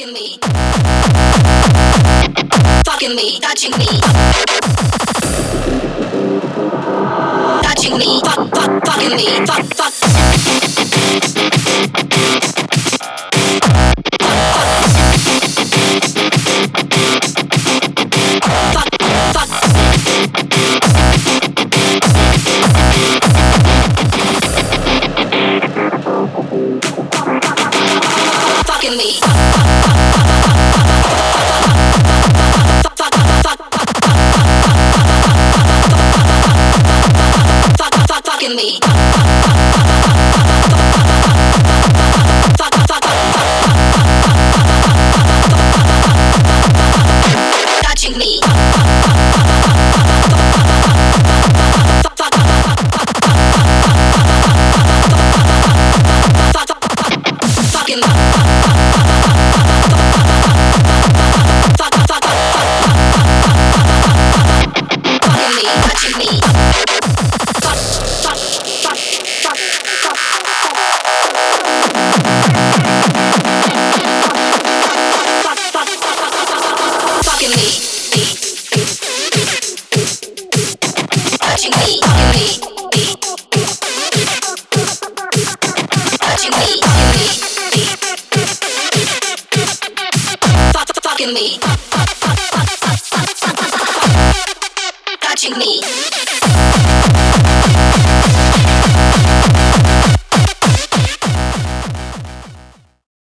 fucking me, touching me, touching me, fucking me, fucking me. Me. Touching me. Touching me.